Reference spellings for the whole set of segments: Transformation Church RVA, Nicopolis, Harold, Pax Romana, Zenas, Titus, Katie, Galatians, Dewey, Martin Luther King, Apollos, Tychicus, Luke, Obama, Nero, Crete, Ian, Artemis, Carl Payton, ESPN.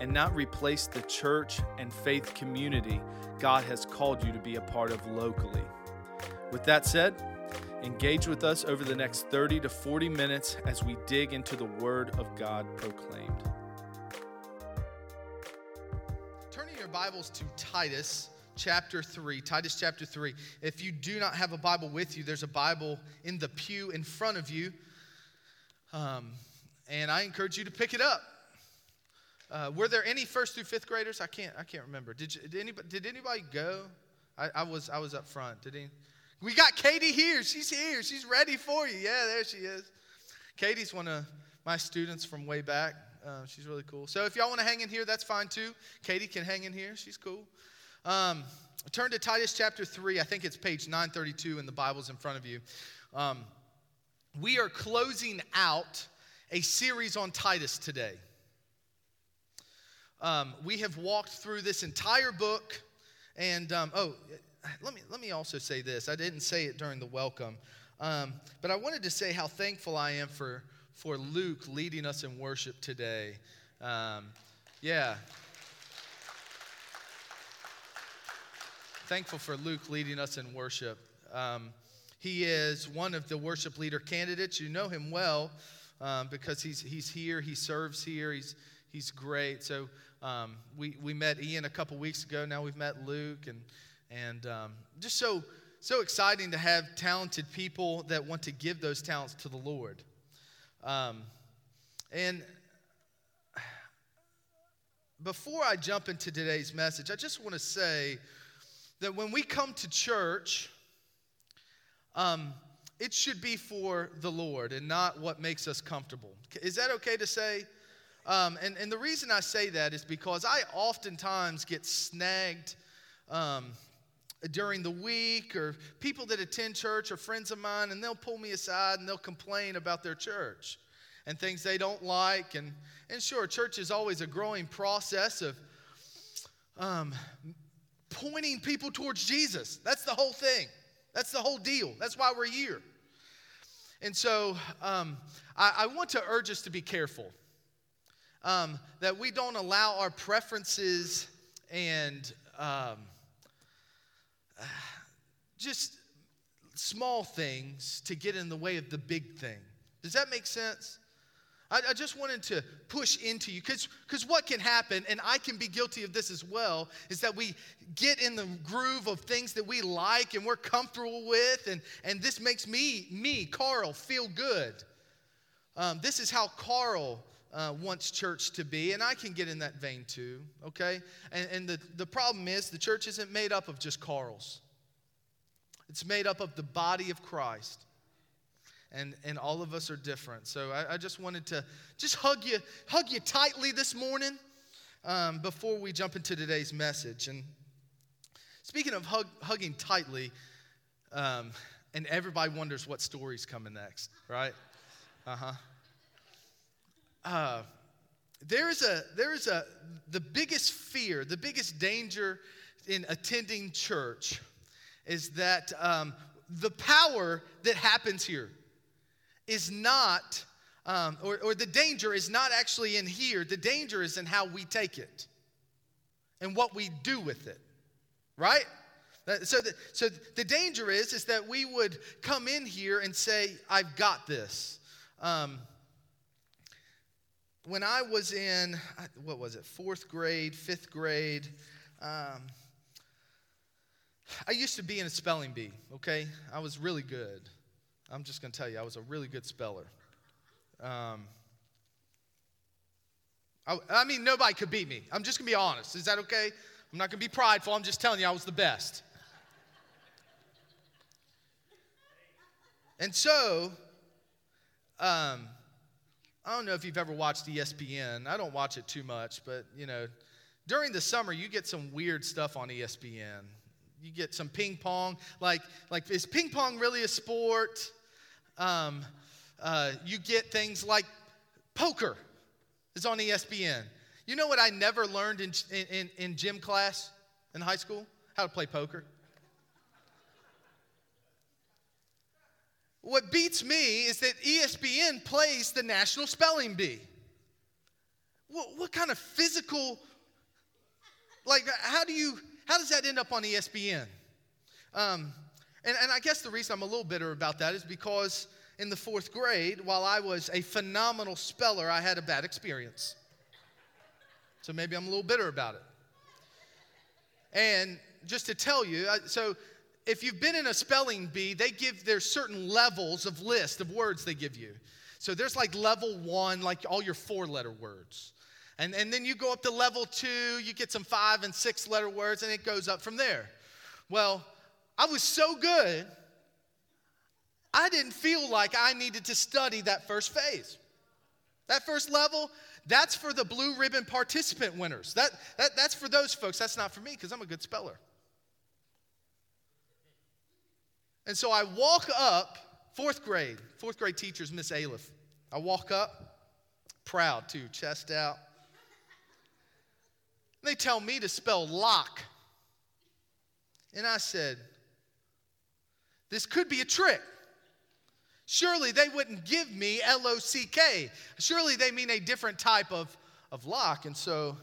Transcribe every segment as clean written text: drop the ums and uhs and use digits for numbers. and not replace the church and faith community God has called you to be a part of locally. With that said, engage with us over the next 30 to 40 minutes as we dig into the Word of God proclaimed. Turning your Bibles to Titus chapter 3, Titus chapter 3. If you do not have a Bible with you, there's a Bible in the pew in front of you, and I encourage you to pick it up. Were there any first through fifth graders? I can't remember. Did anybody go? I was up front. We got Katie here. She's here. She's ready for you. Yeah, there she is. Katie's one of my students from way back. She's really cool. So if y'all want to hang in here, that's fine too. Katie can hang in here. She's cool. Turn to Titus chapter 3. I think it's page 932 in the Bibles in front of you. We are closing out a series on Titus today. We have walked through this entire book, and let me also say this. I didn't say it during the welcome, but I wanted to say how thankful I am for Luke leading us in worship today. Thankful for Luke leading us in worship. He is one of the worship leader candidates. You know him well because he's here. He serves here. He's great. So we met Ian a couple weeks ago. Now we've met Luke, and just so exciting to have talented people that want to give those talents to the Lord. And before I jump into today's message, I just want to say that when we come to church, it should be for the Lord and not what makes us comfortable. Is that okay to say? And the reason I say that is because I oftentimes get snagged during the week, or people that attend church are friends of mine, and they'll pull me aside and they'll complain about their church and things they don't like. And sure, church is always a growing process of pointing people towards Jesus. That's the whole thing. That's the whole deal. That's why we're here. And so I want to urge us to be careful. That we don't allow our preferences and just small things to get in the way of the big thing. Does that make sense? I just wanted to push into you, because what can happen, and I can be guilty of this as well, is that we get in the groove of things that we like and we're comfortable with, and this makes me, Carl, feel good. This is how Carl wants church to be, and I can get in that vein too, okay? And the problem is the church isn't made up of just Carls. It's made up of the body of Christ, and all of us are different. So I just wanted to just hug you tightly this morning before we jump into today's message. And speaking of hugging tightly, and everybody wonders what story's coming next, right? Uh-huh. The biggest fear, the biggest danger in attending church is that the power that happens here is not, or the danger is not actually in here. The danger is in how we take it and what we do with it, right? So the danger is that we would come in here and say, I've got this. When I was in, fifth grade, I used to be in a spelling bee, okay? I was really good. I'm just going to tell you, I was a really good speller. I mean, nobody could beat me. I'm just going to be honest. Is that okay? I'm not going to be prideful. I'm just telling you, I was the best. And so, I don't know if you've ever watched ESPN. I don't watch it too much, but, you know, During the summer, you get some weird stuff on ESPN. You get some ping pong. Like is ping pong really a sport? You get things like poker is on ESPN. You know what I never learned in gym class in high school? How to play poker. What beats me is that ESPN plays the National Spelling Bee. What kind of physical, how does that end up on ESPN? And I guess the reason I'm a little bitter about that is because in the fourth grade, while I was a phenomenal speller, I had a bad experience. So maybe I'm a little bitter about it. And just to tell you, so if you've been in a spelling bee, there's certain levels of list of words they give you. So there's like level 1, like all your 4-letter words. And then you go up to level 2, you get some 5 and 6-letter words, and it goes up from there. Well, I was so good, I didn't feel like I needed to study that first phase. That first level, that's for the blue ribbon participant winners. That's for those folks. That's not for me because I'm a good speller. And so I walk up, fourth grade teachers, Miss Aleph. I walk up, proud too, chest out. They tell me to spell lock. And I said, this could be a trick. Surely they wouldn't give me L-O-C-K. Surely they mean a different type of lock. And so,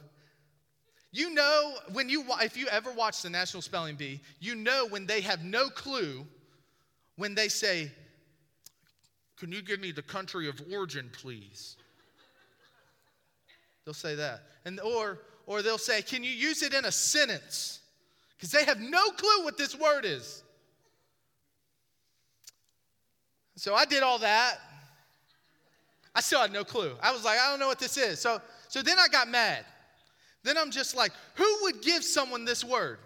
you know, if you ever watch the National Spelling Bee, you know when they have no clue, when they say, can you give me the country of origin, please? They'll say that. Or they'll say, can you use it in a sentence? Because they have no clue what this word is. So I did all that. I still had no clue. I was like, I don't know what this is. So then I got mad. Then I'm just like, who would give someone this word?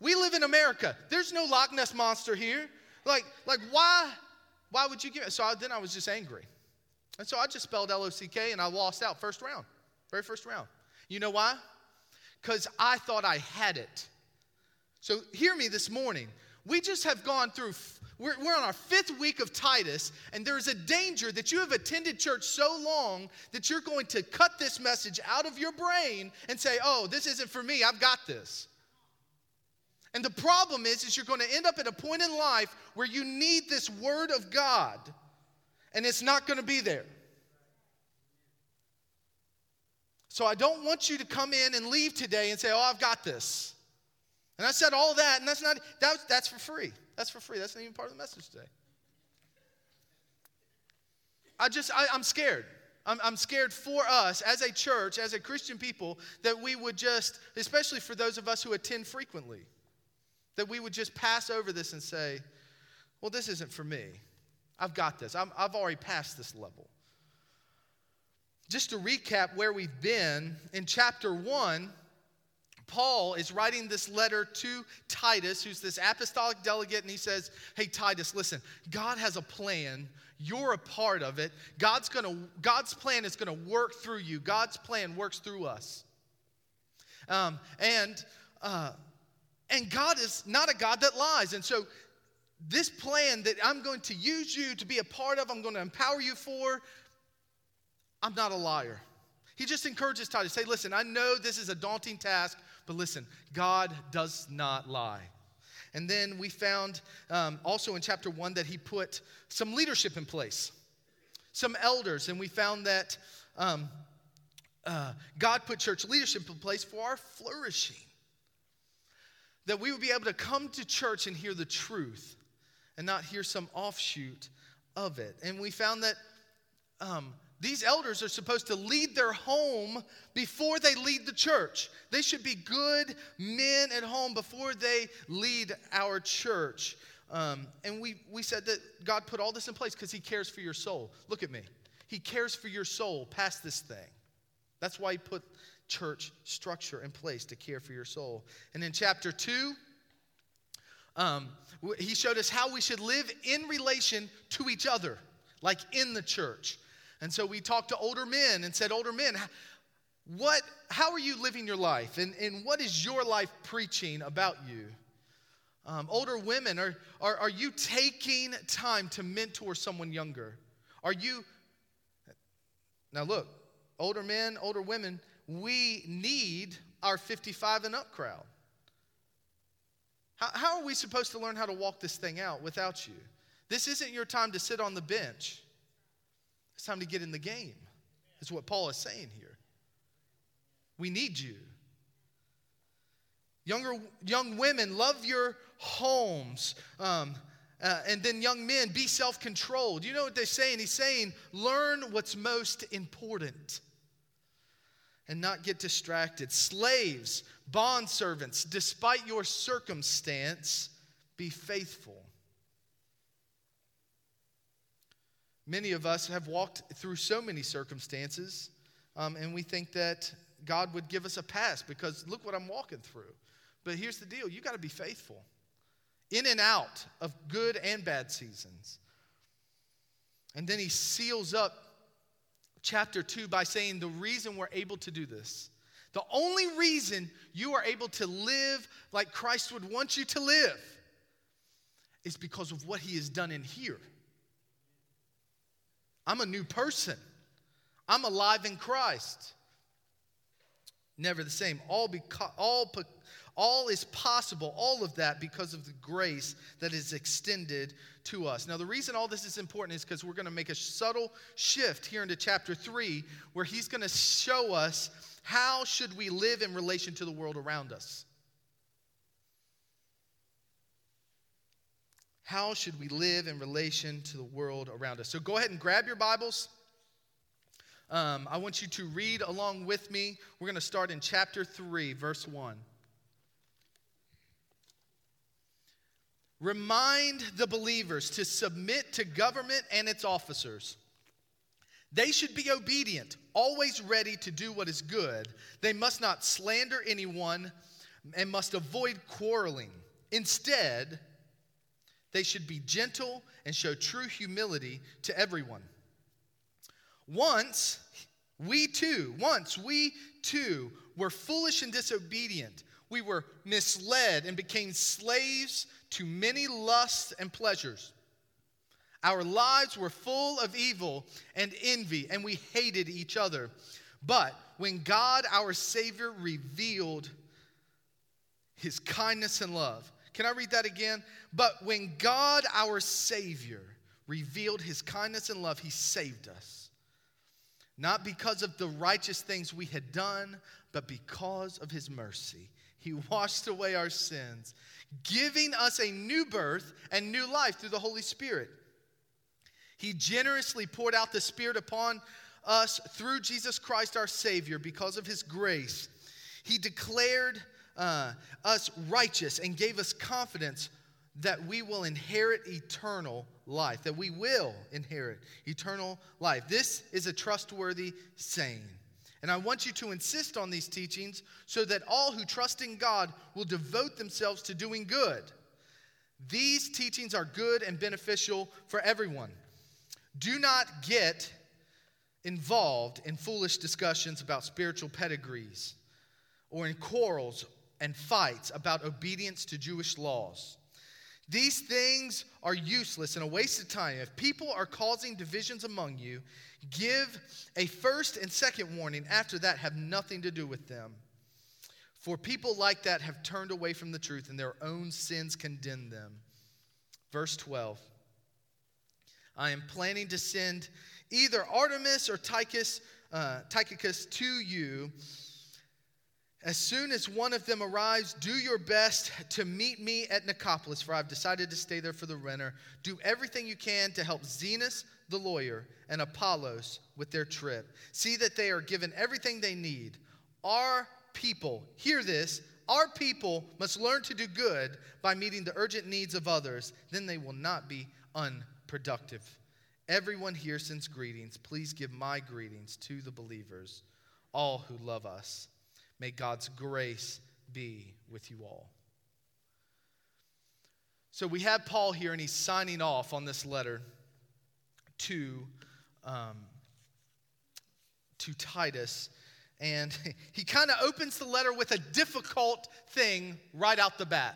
We live in America. There's no Loch Ness Monster here. Like why would you give it? So then I was just angry. And so I just spelled L-O-C-K, and I lost out first round, very first round. You know why? Because I thought I had it. So hear me this morning. We just have gone through, we're on our 5th week of Titus, and there's a danger that you have attended church so long that you're going to cut this message out of your brain and say, oh, this isn't for me, I've got this. And the problem is you're going to end up at a point in life where you need this word of God, and it's not going to be there. So I don't want you to come in and leave today and say, oh, I've got this. And I said all that, and that's for free. That's for free. That's not even part of the message today. I'm scared. I'm scared for us as a church, as a Christian people, that we would just, especially for those of us who attend frequently, that we would just pass over this and say, well, this isn't for me. I've got this. I've already passed this level. Just to recap where we've been, in chapter 1, Paul is writing this letter to Titus, who's this apostolic delegate, and he says, hey, Titus, listen, God has a plan. You're a part of it. God's plan is going to work through you. God's plan works through us. And God is not a God that lies. And so this plan that I'm going to use you to be a part of, I'm going to empower you for, I'm not a liar. He just encourages Titus, say, listen, I know this is a daunting task, but listen, God does not lie. And then we found also in chapter 1 that he put some leadership in place, some elders. And we found that God put church leadership in place for our flourishing, that we would be able to come to church and hear the truth and not hear some offshoot of it. And we found that these elders are supposed to lead their home before they lead the church. They should be good men at home before they lead our church. And we said that God put all this in place because he cares for your soul. Look at me. He cares for your soul past this thing. That's why he put church structure in place to care for your soul. And in chapter 2, he showed us how we should live in relation to each other, like in the church. And so we talked to older men and said, older men, How are you living your life? And what is your life preaching about you? Older women, are you taking time to mentor someone younger? Are you, now look, older men, older women, we need our 55 and up crowd. How are we supposed to learn how to walk this thing out without you? This isn't your time to sit on the bench. It's time to get in the game. That's what Paul is saying here. We need you. Young women, love your homes. And then young men, be self-controlled. You know what they're saying? He's saying, learn what's most important and not get distracted. Slaves, bondservants, despite your circumstance, be faithful. Many of us have walked through so many circumstances, and we think that God would give us a pass because look what I'm walking through. But here's the deal. You got to be faithful in and out of good and bad seasons. And then he seals up chapter 2 by saying the reason we're able to do this, the only reason you are able to live like Christ would want you to live is because of what he has done in here. I'm a new person. I'm alive in Christ. Never the same. All is possible, all of that because of the grace that is extended to us. Now, the reason all this is important is because we're going to make a subtle shift here into chapter 3 where he's going to show us how should we live in relation to the world around us. How should we live in relation to the world around us? So go ahead and grab your Bibles. I want you to read along with me. We're going to start in chapter 3, verse 1. Remind the believers to submit to government and its officers. They should be obedient, always ready to do what is good. They must not slander anyone and must avoid quarreling. Instead, they should be gentle and show true humility to everyone. Once we too were foolish and disobedient. We were misled and became slaves to many lusts and pleasures. Our lives were full of evil and envy, and we hated each other. But when God, our Savior, revealed his kindness and love. Can I read that again? But when God, our Savior, revealed his kindness and love, he saved us. Not because of the righteous things we had done, but because of his mercy. He washed away our sins, giving us a new birth and new life through the Holy Spirit. He generously poured out the Spirit upon us through Jesus Christ our Savior because of his grace. He declared us righteous and gave us confidence that we will inherit eternal life, that we will inherit eternal life. This is a trustworthy saying. And I want you to insist on these teachings so that all who trust in God will devote themselves to doing good. These teachings are good and beneficial for everyone. Do not get involved in foolish discussions about spiritual pedigrees or in quarrels and fights about obedience to Jewish laws. These things are useless and a waste of time. If people are causing divisions among you, give a first and second warning. After that, have nothing to do with them. For people like that have turned away from the truth, and their own sins condemn them. Verse 12. I am planning to send either Artemis or Tychicus to you. As soon as one of them arrives, do your best to meet me at Nicopolis, for I've decided to stay there for the winter. Do everything you can to help Zenas, the lawyer, and Apollos with their trip. See that they are given everything they need. Our people, hear this, our people must learn to do good by meeting the urgent needs of others. Then they will not be unproductive. Everyone here sends greetings. Please give my greetings to the believers, all who love us. May God's grace be with you all. So we have Paul here, and he's signing off on this letter to Titus. And he kind of opens the letter with a difficult thing right out the bat.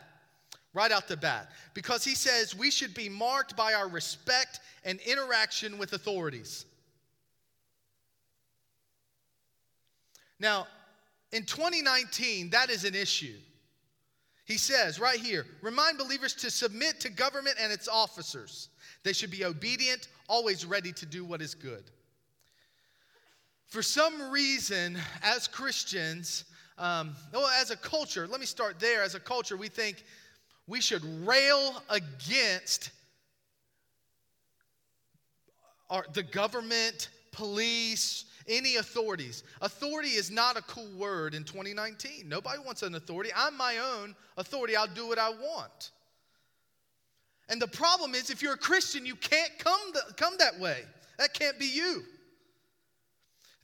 Because he says we should be marked by our respect and interaction with authorities. Now, in 2019, that is an issue. He says right here, remind believers to submit to government and its officers. They should be obedient, always ready to do what is good. For some reason, as Christians, as a culture, let me start there. As a culture, we think we should rail against the government, police, any authorities. Authority is not a cool word in 2019. Nobody wants an authority. I'm my own authority. I'll do what I want. And the problem is, if you're a Christian, you can't come that way. That can't be you.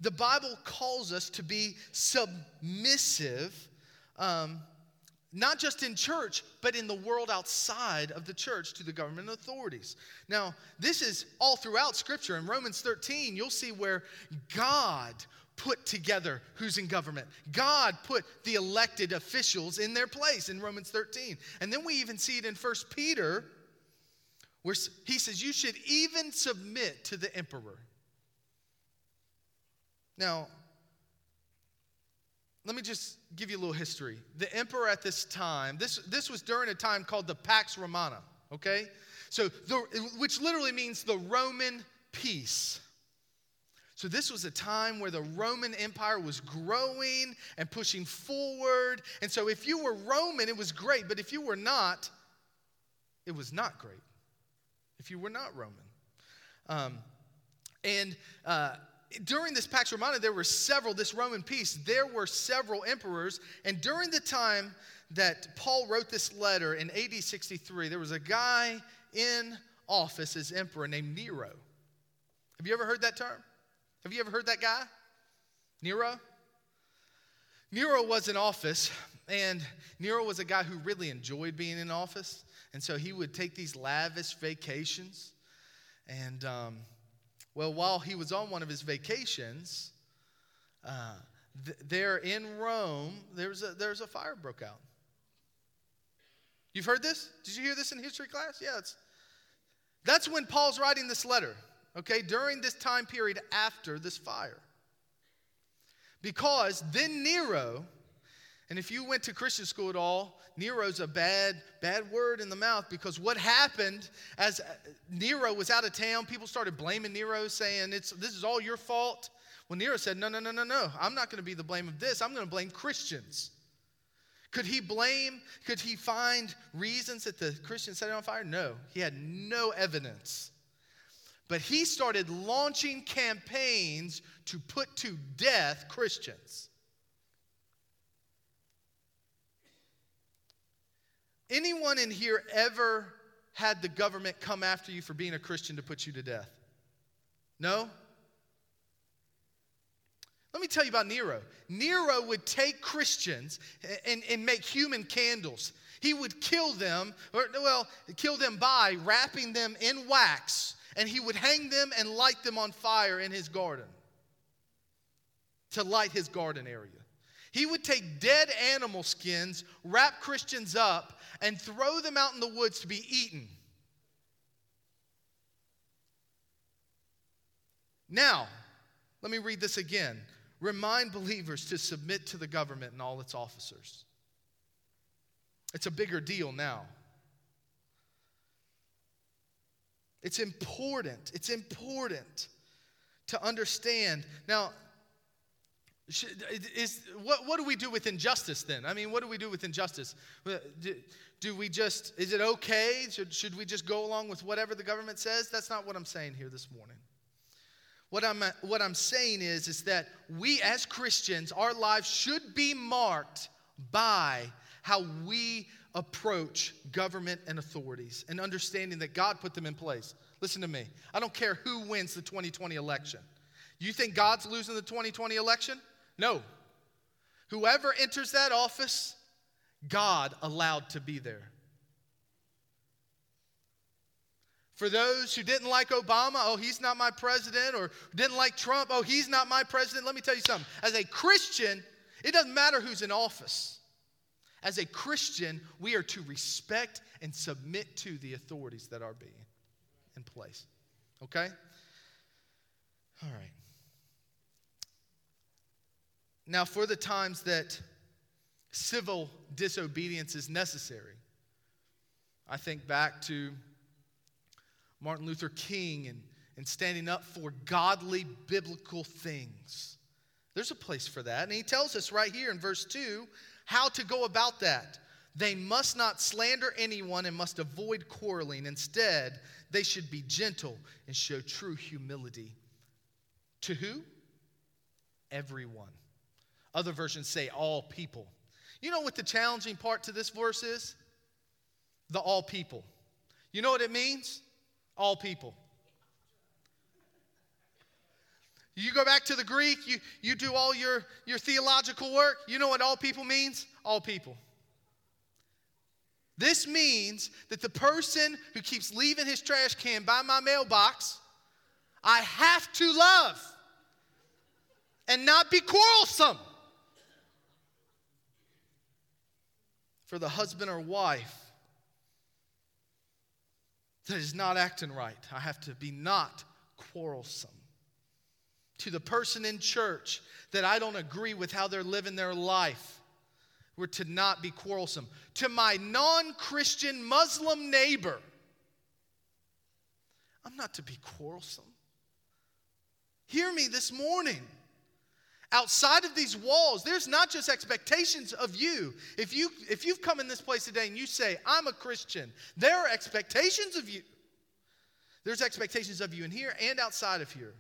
The Bible calls us to be submissive, not just in church, but in the world outside of the church to the government authorities. Now, this is all throughout Scripture. In Romans 13, you'll see where God put together who's in government. God put the elected officials in their place in Romans 13. And then we even see it in 1 Peter, where he says, you should even submit to the emperor. Now, let me just give you a little history. The emperor at this time, this was during a time called the Pax Romana, okay? So, which literally means the Roman peace. So this was a time where the Roman Empire was growing and pushing forward. And so if you were Roman, it was great. But if you were not, it was not great. If you were not Roman. During this Pax Romana, this Roman peace, there were several emperors. And during the time that Paul wrote this letter in AD 63, there was a guy in office as emperor named Nero. Have you ever heard that term? Have you ever heard that guy? Nero? Nero was in office, and Nero was a guy who really enjoyed being in office. And so he would take these lavish vacations. And while he was on one of his vacations, there in Rome, there was a fire broke out. You've heard this? Did you hear this in history class? Yeah, that's when Paul's writing this letter, okay? During this time period after this fire. Because then Nero, and if you went to Christian school at all, Nero's a bad word in the mouth, because what happened as Nero was out of town, people started blaming Nero, saying, this is all your fault. Well, Nero said, no, I'm not going to be the blame of this. I'm going to blame Christians. Could he find reasons that the Christians set it on fire? No, he had no evidence. But he started launching campaigns to put to death Christians. Anyone in here ever had the government come after you for being a Christian to put you to death? No? Let me tell you about Nero. Nero would take Christians and make human candles. He would kill them by wrapping them in wax, and he would hang them and light them on fire in his garden to light his garden area. He would take dead animal skins, wrap Christians up, and throw them out in the woods to be eaten. Now, let me read this again. Remind believers to submit to the government and all its officers. It's a bigger deal now. It's important. It's important to understand. Now, what do we do with injustice then? I mean, what do we do with injustice? Is it okay? Should we just go along with whatever the government says? That's not what I'm saying here this morning. What I'm saying is that we as Christians, our lives should be marked by how we approach government and authorities and understanding that God put them in place. Listen to me. I don't care who wins the 2020 election. You think God's losing the 2020 election? No. Whoever enters that office, God allowed to be there. For those who didn't like Obama, oh, he's not my president, or didn't like Trump, oh, he's not my president. Let me tell you something. As a Christian, it doesn't matter who's in office. As a Christian, we are to respect and submit to the authorities that are being in place. Okay? All right. Now, for the times that civil disobedience is necessary, I think back to Martin Luther King and standing up for godly biblical things. There's a place for that. And he tells us right here in verse 2 how to go about that. They must not slander anyone and must avoid quarreling. Instead, they should be gentle and show true humility. To who? Everyone. Other versions say all people. You know what the challenging part to this verse is? The all people. You know what it means? All people. You go back to the Greek, you do all your theological work. You know what all people means? All people. This means that the person who keeps leaving his trash can by my mailbox, I have to love and not be quarrelsome. For the husband or wife that is not acting right, I have to be not quarrelsome. To the person in church that I don't agree with how they're living their life, we're to not be quarrelsome. To my non-Christian Muslim neighbor, I'm not to be quarrelsome. Hear me this morning. Outside of these walls, there's not just expectations of you. If you've come in this place today and you say, I'm a Christian, there are expectations of you. There's expectations of you in here and outside of here.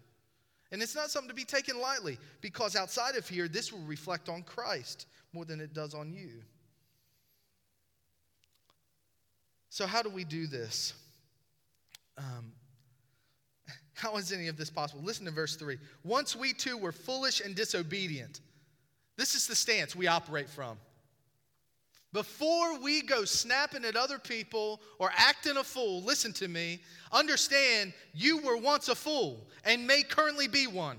And it's not something to be taken lightly, because outside of here, this will reflect on Christ more than it does on you. So how do we do this? How is any of this possible? Listen to verse 3. Once we too were foolish and disobedient. This is the stance we operate from. Before we go snapping at other people or acting a fool, listen to me, understand you were once a fool and may currently be one.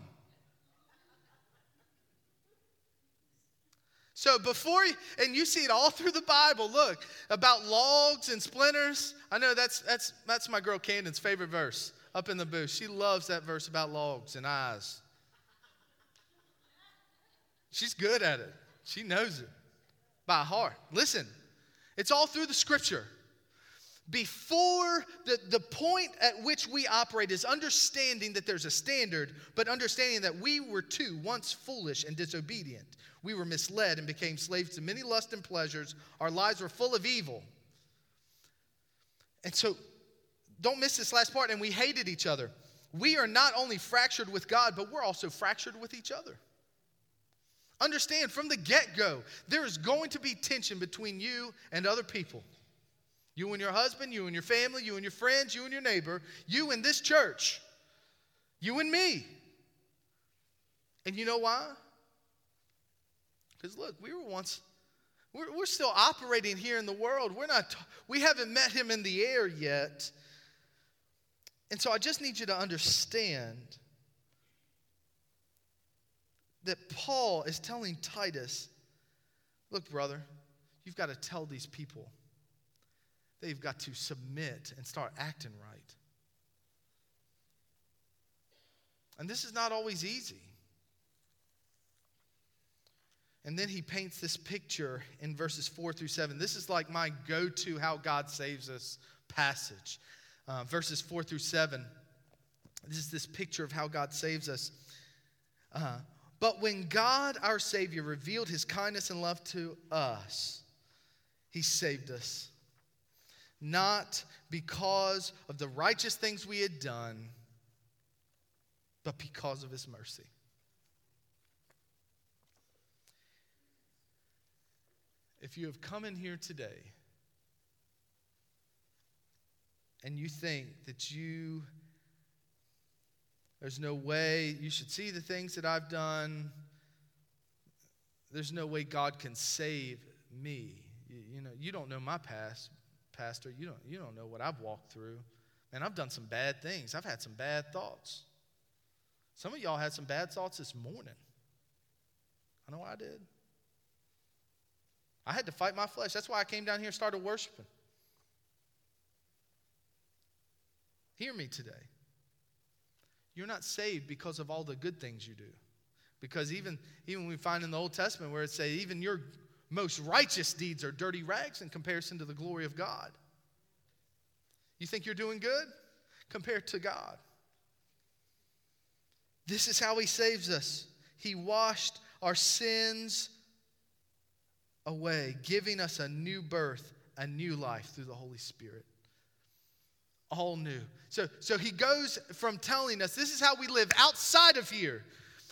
So before, and you see it all through the Bible, look, about logs and splinters. I know that's my girl Camden's favorite verse. Up in the booth. She loves that verse about logs and eyes. She's good at it. She knows it by heart. Listen, it's all through the scripture. Before the point at which we operate is understanding that there's a standard, but understanding that we were too once foolish and disobedient. We were misled and became slaves to many lusts and pleasures. Our lives were full of evil. And so, don't miss this last part. And we hated each other. We are not only fractured with God, but we're also fractured with each other. Understand, from the get-go, there is going to be tension between you and other people. You and your husband, you and your family, you and your friends, you and your neighbor, you and this church, you and me. And you know why? Because look, we were once... We're still operating here in the world. We haven't met him in the air yet. And so I just need you to understand that Paul is telling Titus, look, brother, you've got to tell these people they've got to submit and start acting right. And this is not always easy. And then he paints this picture in verses 4 through 7. This is like my go-to how God saves us passage. Verses 4 through 7. This is this picture of how God saves us. But when God, our Savior, revealed his kindness and love to us, he saved us. Not because of the righteous things we had done, but because of his mercy. If you have come in here today and you think that there's no way you should see the things that I've done, there's no way God can save me. You know, you don't know my past, Pastor. You don't know what I've walked through. Man, I've done some bad things. I've had some bad thoughts. Some of y'all had some bad thoughts this morning. I know I did. I had to fight my flesh. That's why I came down here and started worshiping. Hear me today. You're not saved because of all the good things you do. Because even we find in the Old Testament where it says even your most righteous deeds are dirty rags in comparison to the glory of God. You think you're doing good? Compared to God. This is how he saves us. He washed our sins away, giving us a new birth, a new life through the Holy Spirit. All new. So he goes from telling us this is how we live outside of here.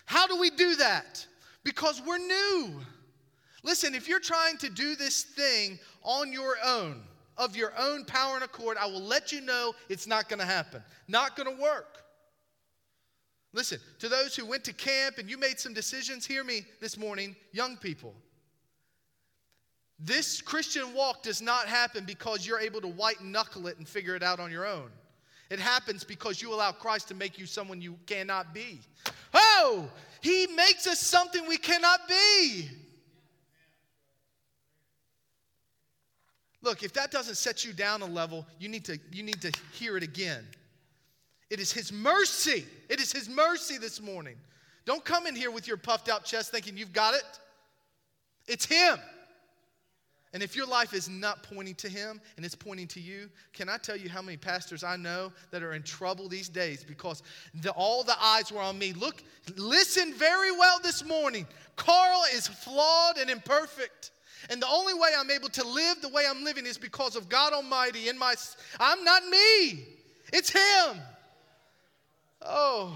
How do we do that? Because we're new. Listen, if you're trying to do this thing on your own, of your own power and accord, I will let you know it's not going to happen. Not going to work. Listen, to those who went to camp and you made some decisions, hear me this morning, young people. This Christian walk does not happen because you're able to white knuckle it and figure it out on your own. It happens because you allow Christ to make you someone you cannot be. Oh, he makes us something we cannot be. Look, if that doesn't set you down a level, you need to hear it again. It is his mercy. It is his mercy this morning. Don't come in here with your puffed out chest thinking you've got it. It's him. And if your life is not pointing to him and it's pointing to you, can I tell you how many pastors I know that are in trouble these days because all the eyes were on me. Look, listen very well this morning. Carl is flawed and imperfect. And the only way I'm able to live the way I'm living is because of God Almighty in my... I'm not me. It's him. Oh.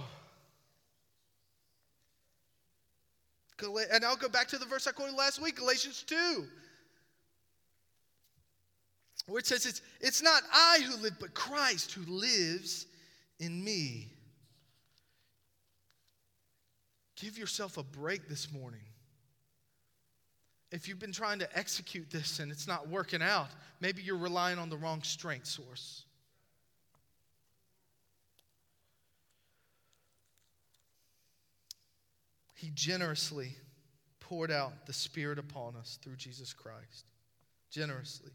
And I'll go back to the verse I quoted last week, Galatians 2. Where it says, it's not I who live, but Christ who lives in me. Give yourself a break this morning. If you've been trying to execute this and it's not working out, maybe you're relying on the wrong strength source. He generously poured out the Spirit upon us through Jesus Christ. Generously.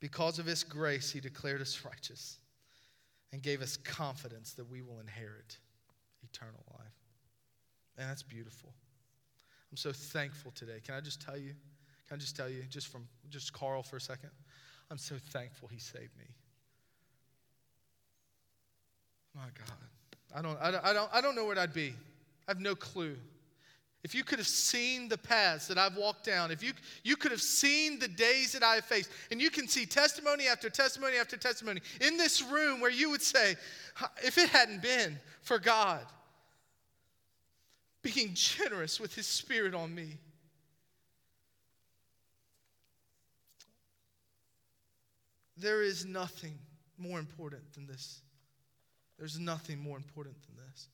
Because of his grace, he declared us righteous and gave us confidence that we will inherit eternal life. And that's beautiful. I'm so thankful today. Can I just tell you, just from Carl for a second? I'm so thankful he saved me. My God. I don't know where I'd be. I have no clue. If you could have seen the paths that I've walked down, if you could have seen the days that I have faced, and you can see testimony after testimony after testimony in this room where you would say, if it hadn't been for God being generous with his Spirit on me. There is nothing more important than this. There's nothing more important than this.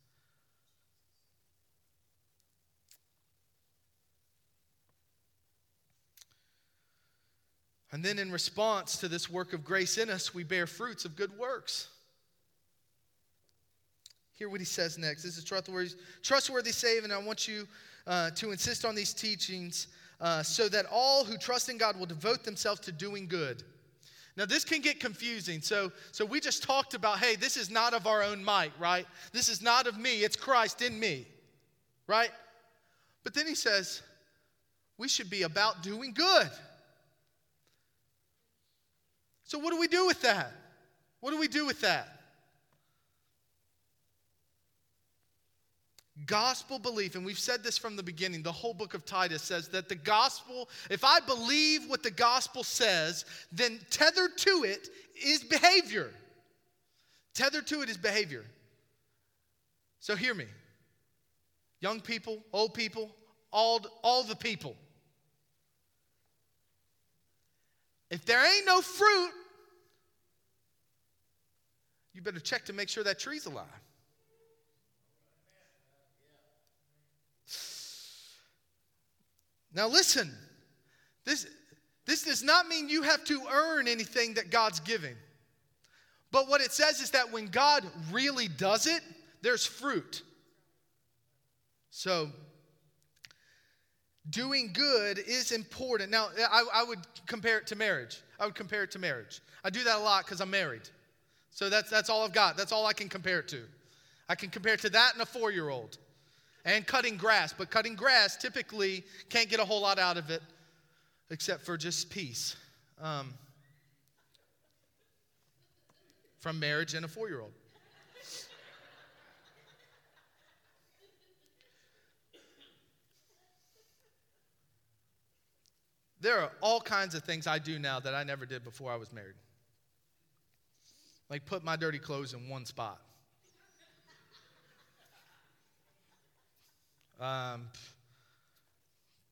And then in response to this work of grace in us, we bear fruits of good works. Hear what he says next. This is trustworthy saving. I want you to insist on these teachings so that all who trust in God will devote themselves to doing good. Now, this can get confusing. So we just talked about, hey, this is not of our own might, right? This is not of me. It's Christ in me, right? But then he says, we should be about doing good. So what do we do with that? What do we do with that? Gospel belief, and we've said this from the beginning, the whole book of Titus says that the gospel, if I believe what the gospel says, then tethered to it is behavior. Tethered to it is behavior. So hear me. Young people, old people, all the people. If there ain't no fruit, you better check to make sure that tree's alive. Now listen, this does not mean you have to earn anything that God's giving. But what it says is that when God really does it, there's fruit. So doing good is important. Now, I would compare it to marriage. I do that a lot because I'm married. So that's all I've got. That's all I can compare it to. I can compare it to that and a 4-year-old. And cutting grass. But cutting grass typically can't get a whole lot out of it except for just peace. From marriage and a 4-year-old. There are all kinds of things I do now that I never did before I was married. Like put my dirty clothes in one spot.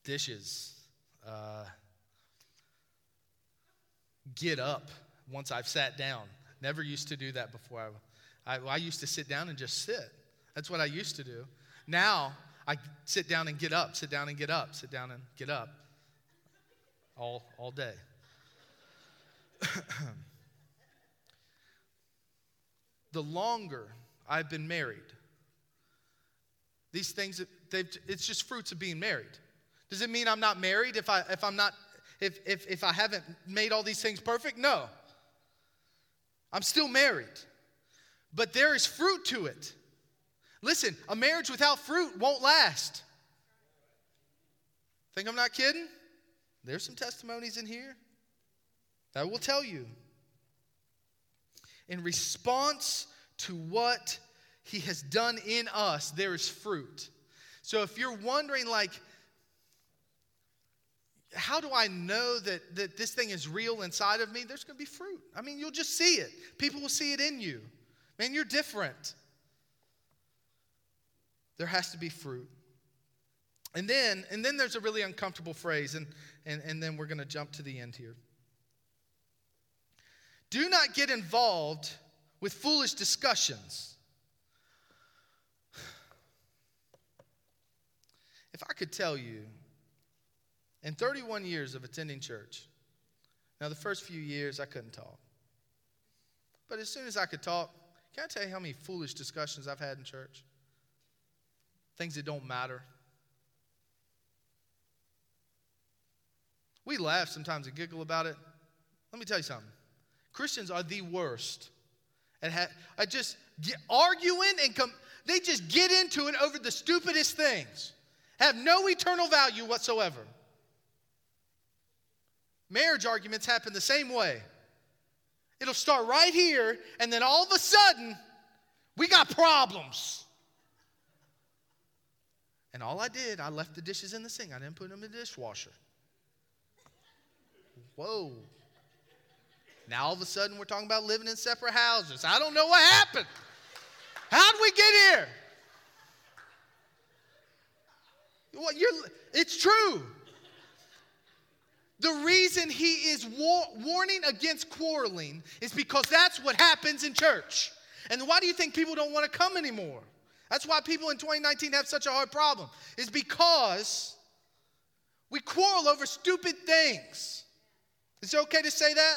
Dishes. Get up once I've sat down. Never used to do that before. I used to sit down and just sit. That's what I used to do. Now I sit down and get up, all day. The longer I've been married, these things, it's just fruits of being married. Does it mean I'm not married if I haven't made all these things perfect? No. I'm still married. But there is fruit to it. Listen, a marriage without fruit won't last. Think I'm not kidding? There's some testimonies in here that will tell you. In response to what he has done in us, there is fruit. So if you're wondering, like, how do I know that this thing is real inside of me? There's going to be fruit. I mean, you'll just see it. People will see it in you. Man, you're different. There has to be fruit. And then there's a really uncomfortable phrase, and then we're going to jump to the end here. Do not get involved with foolish discussions. If I could tell you, in 31 years of attending church, now the first few years I couldn't talk. But as soon as I could talk, can I tell you how many foolish discussions I've had in church? Things that don't matter. We laugh sometimes and giggle about it. Let me tell you something. Christians are the worst at just arguing they just get into it over the stupidest things. Have no eternal value whatsoever. Marriage arguments happen the same way. It'll start right here, and then all of a sudden, we got problems. And all I did, I left the dishes in the sink. I didn't put them in the dishwasher. Whoa. Now all of a sudden we're talking about living in separate houses. I don't know what happened. How did we get here? It's true. The reason he is warning against quarreling is because that's what happens in church. And why do you think people don't want to come anymore? That's why people in 2019 have such a hard problem. It's because we quarrel over stupid things. Is it okay to say that?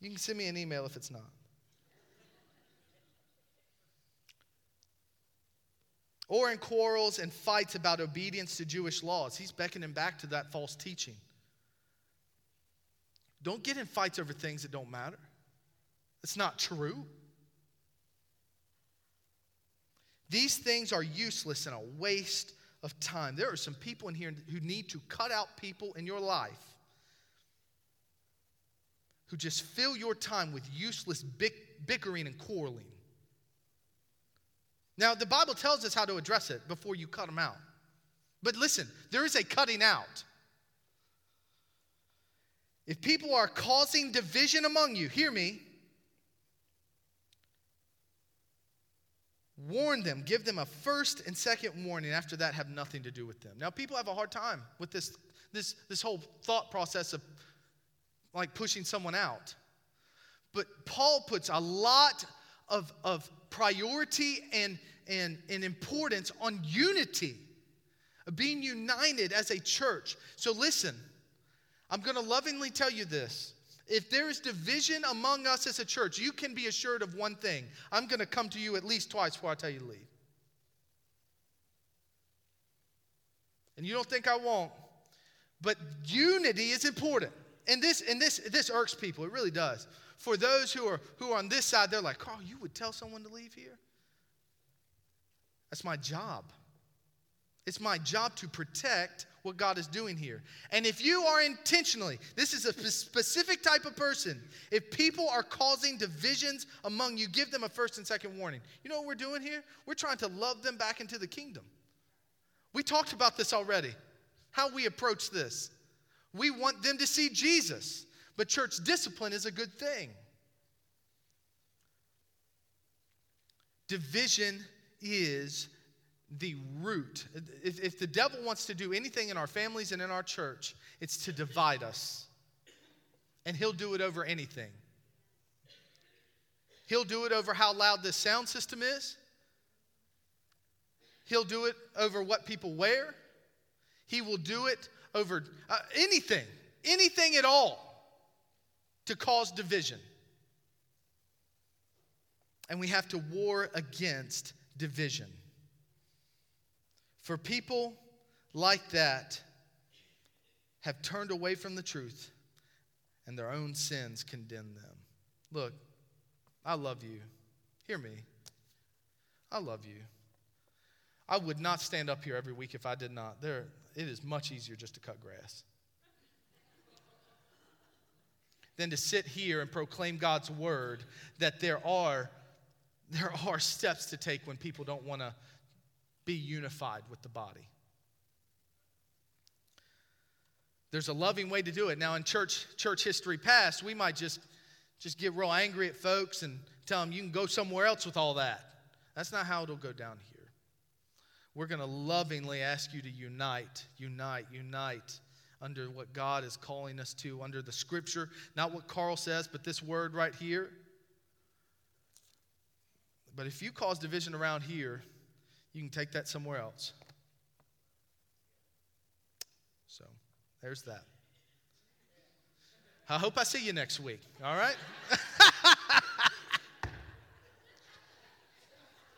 You can send me an email if it's not. Or in quarrels and fights about obedience to Jewish laws. He's beckoning back to that false teaching. Don't get in fights over things that don't matter. It's not true. These things are useless and a waste of time. There are some people in here who need to cut out people in your life who just fill your time with useless bickering and quarreling. Now, the Bible tells us how to address it before you cut them out. But listen, there is a cutting out. If people are causing division among you, hear me. Warn them. Give them a first and second warning. After that, have nothing to do with them. Now, people have a hard time with this whole thought process of, like, pushing someone out. But Paul puts a lot of priority and importance on unity, of being united as a church. So listen, I'm going to lovingly tell you this. If there is division among us as a church, you can be assured of one thing. I'm going to come to you at least twice before I tell you to leave. And you don't think I won't. But unity is important. And this irks people. It really does. For those who are on this side, they're like, Carl, you would tell someone to leave here? That's my job. It's my job to protect what God is doing here. And if you are intentionally, this is a specific type of person. If people are causing divisions among you, give them a first and second warning. You know what we're doing here? We're trying to love them back into the kingdom. We talked about this already, how we approach this. We want them to see Jesus. But church discipline is a good thing. Division is the root. If the devil wants to do anything in our families and in our church, it's to divide us. And he'll do it over anything. He'll do it over how loud this sound system is. He'll do it over what people wear. He will do it over anything at all to cause division. And we have to war against division. For people like that have turned away from the truth, and their own sins condemn them. Look, I love you. Hear me. I love you. I would not stand up here every week if I did not. It is much easier just to cut grass than to sit here and proclaim God's word that there are steps to take when people don't want to be unified with the body. There's a loving way to do it. Now, in church history past, we might just get real angry at folks and tell them, you can go somewhere else with all that. That's not how it'll go down here. We're going to lovingly ask you to unite under what God is calling us to, under the scripture, not what Carl says, but this word right here. But if you cause division around here, you can take that somewhere else. So, there's that. I hope I see you next week, all right?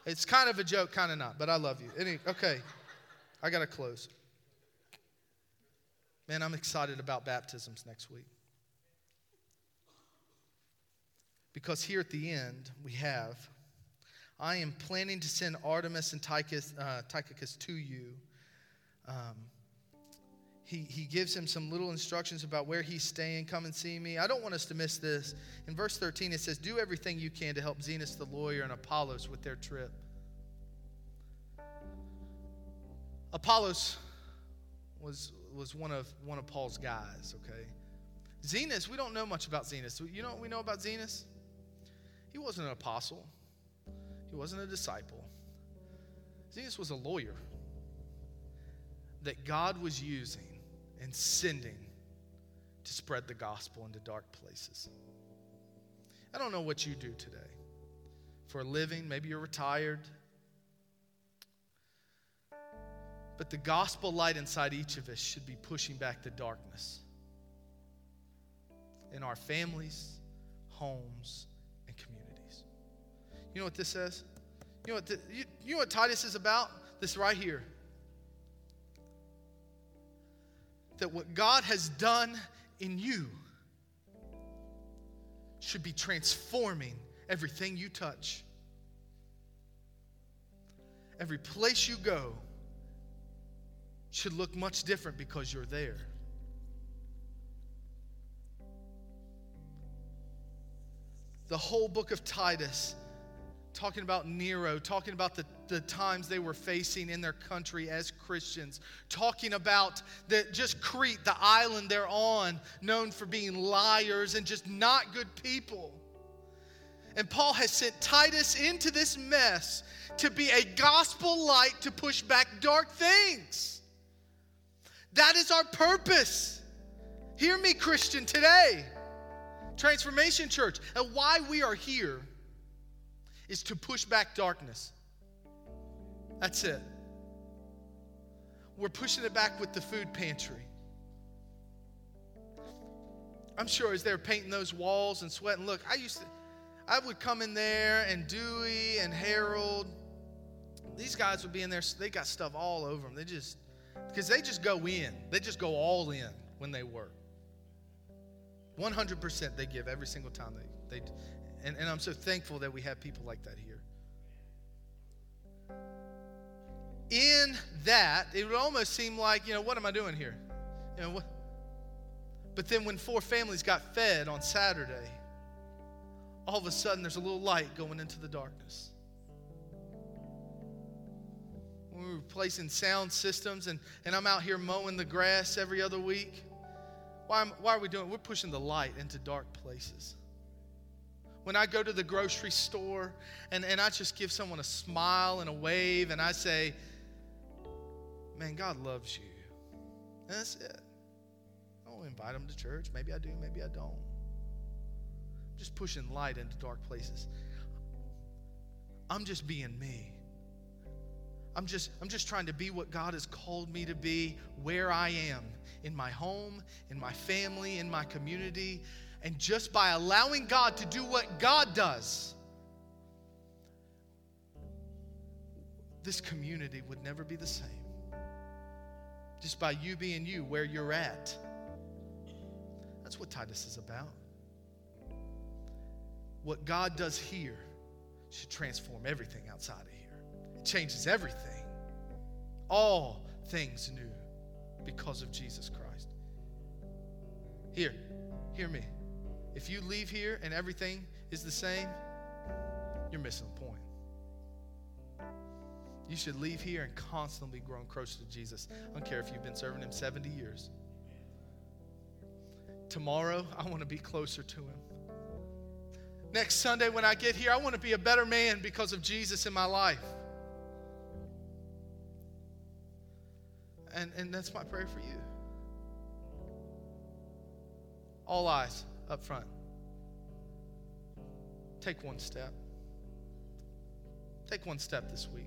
It's kind of a joke, kind of not, but I love you. Okay, I got to close. Man, I'm excited about baptisms next week. Because here at the end, we have, I am planning to send Artemis and Tychicus to you. He gives him some little instructions about where he's staying. Come and see me. I don't want us to miss this. In verse 13, it says, do everything you can to help Zenas the lawyer and Apollos with their trip. Apollos was one of Paul's guys, okay? Zenas, we don't know much about Zenas. You know what we know about Zenas? He wasn't an apostle. He wasn't a disciple. Zenas was a lawyer that God was using and sending to spread the gospel into dark places. I don't know what you do today for a living. Maybe you're retired. But the gospel light inside each of us should be pushing back the darkness in our families, homes, and communities. You know what this says? You know what Titus is about? This right here. That what God has done in you should be transforming everything you touch. Every place you go should look much different because you're there. The whole book of Titus, talking about Nero, talking about the times they were facing in their country as Christians, talking about just Crete, the island they're on, known for being liars and just not good people. And Paul has sent Titus into this mess to be a gospel light to push back dark things. That is our purpose. Hear me, Christian, today. Transformation Church. And why we are here is to push back darkness. That's it. We're pushing it back with the food pantry. I'm sure as they were painting those walls and sweating, look, I would come in there, and Dewey and Harold, these guys would be in there. They got stuff all over them. Because they just go in. They just go all in when they work. 100% they give every single time and I'm so thankful that we have people like that here. In that, it would almost seem like, what am I doing here? But then when 4 families got fed on Saturday, all of a sudden there's a little light going into the darkness. We were replacing sound systems, and I'm out here mowing the grass every other week. Why are we doing it? We're pushing the light into dark places. When I go to the grocery store and I just give someone a smile and a wave, and I say, man, God loves you. And that's it. I don't invite them to church. Maybe I do, maybe I don't. I'm just pushing light into dark places. I'm just being me. I'm just trying to be what God has called me to be, where I am, in my home, in my family, in my community. And just by allowing God to do what God does, this community would never be the same. Just by you being you, where you're at. That's what Titus is about. What God does here should transform everything outside of here. Changes everything. All things new because of Jesus Christ. Here, hear me. If you leave here and everything is the same, you're missing the point. You should leave here and constantly be growing closer to Jesus. I don't care if you've been serving him 70 years. Tomorrow, I want to be closer to him. Next Sunday when I get here, I want to be a better man because of Jesus in my life. And that's my prayer for you. All eyes up front. Take one step. Take one step this week.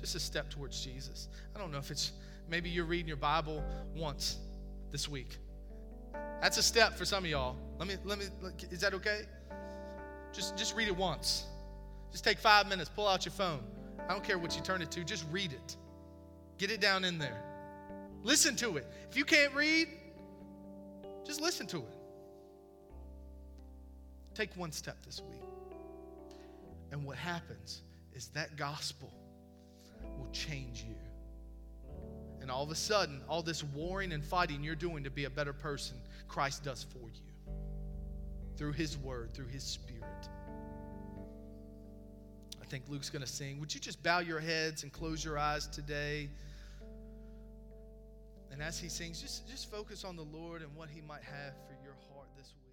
Just a step towards Jesus. I don't know if it's, maybe you're reading your Bible once this week. That's a step for some of y'all. Let me. Is that okay? Just read it once. Just take 5 minutes. Pull out your phone. I don't care what you turn it to. Just read it. Get it down in there. Listen to it. If you can't read, just listen to it. Take one step this week. And what happens is that gospel will change you. And all of a sudden, all this warring and fighting you're doing to be a better person, Christ does for you. Through his word, through his spirit. I think Luke's going to sing. Would you just bow your heads and close your eyes today? And as he sings, just focus on the Lord and what he might have for your heart this week.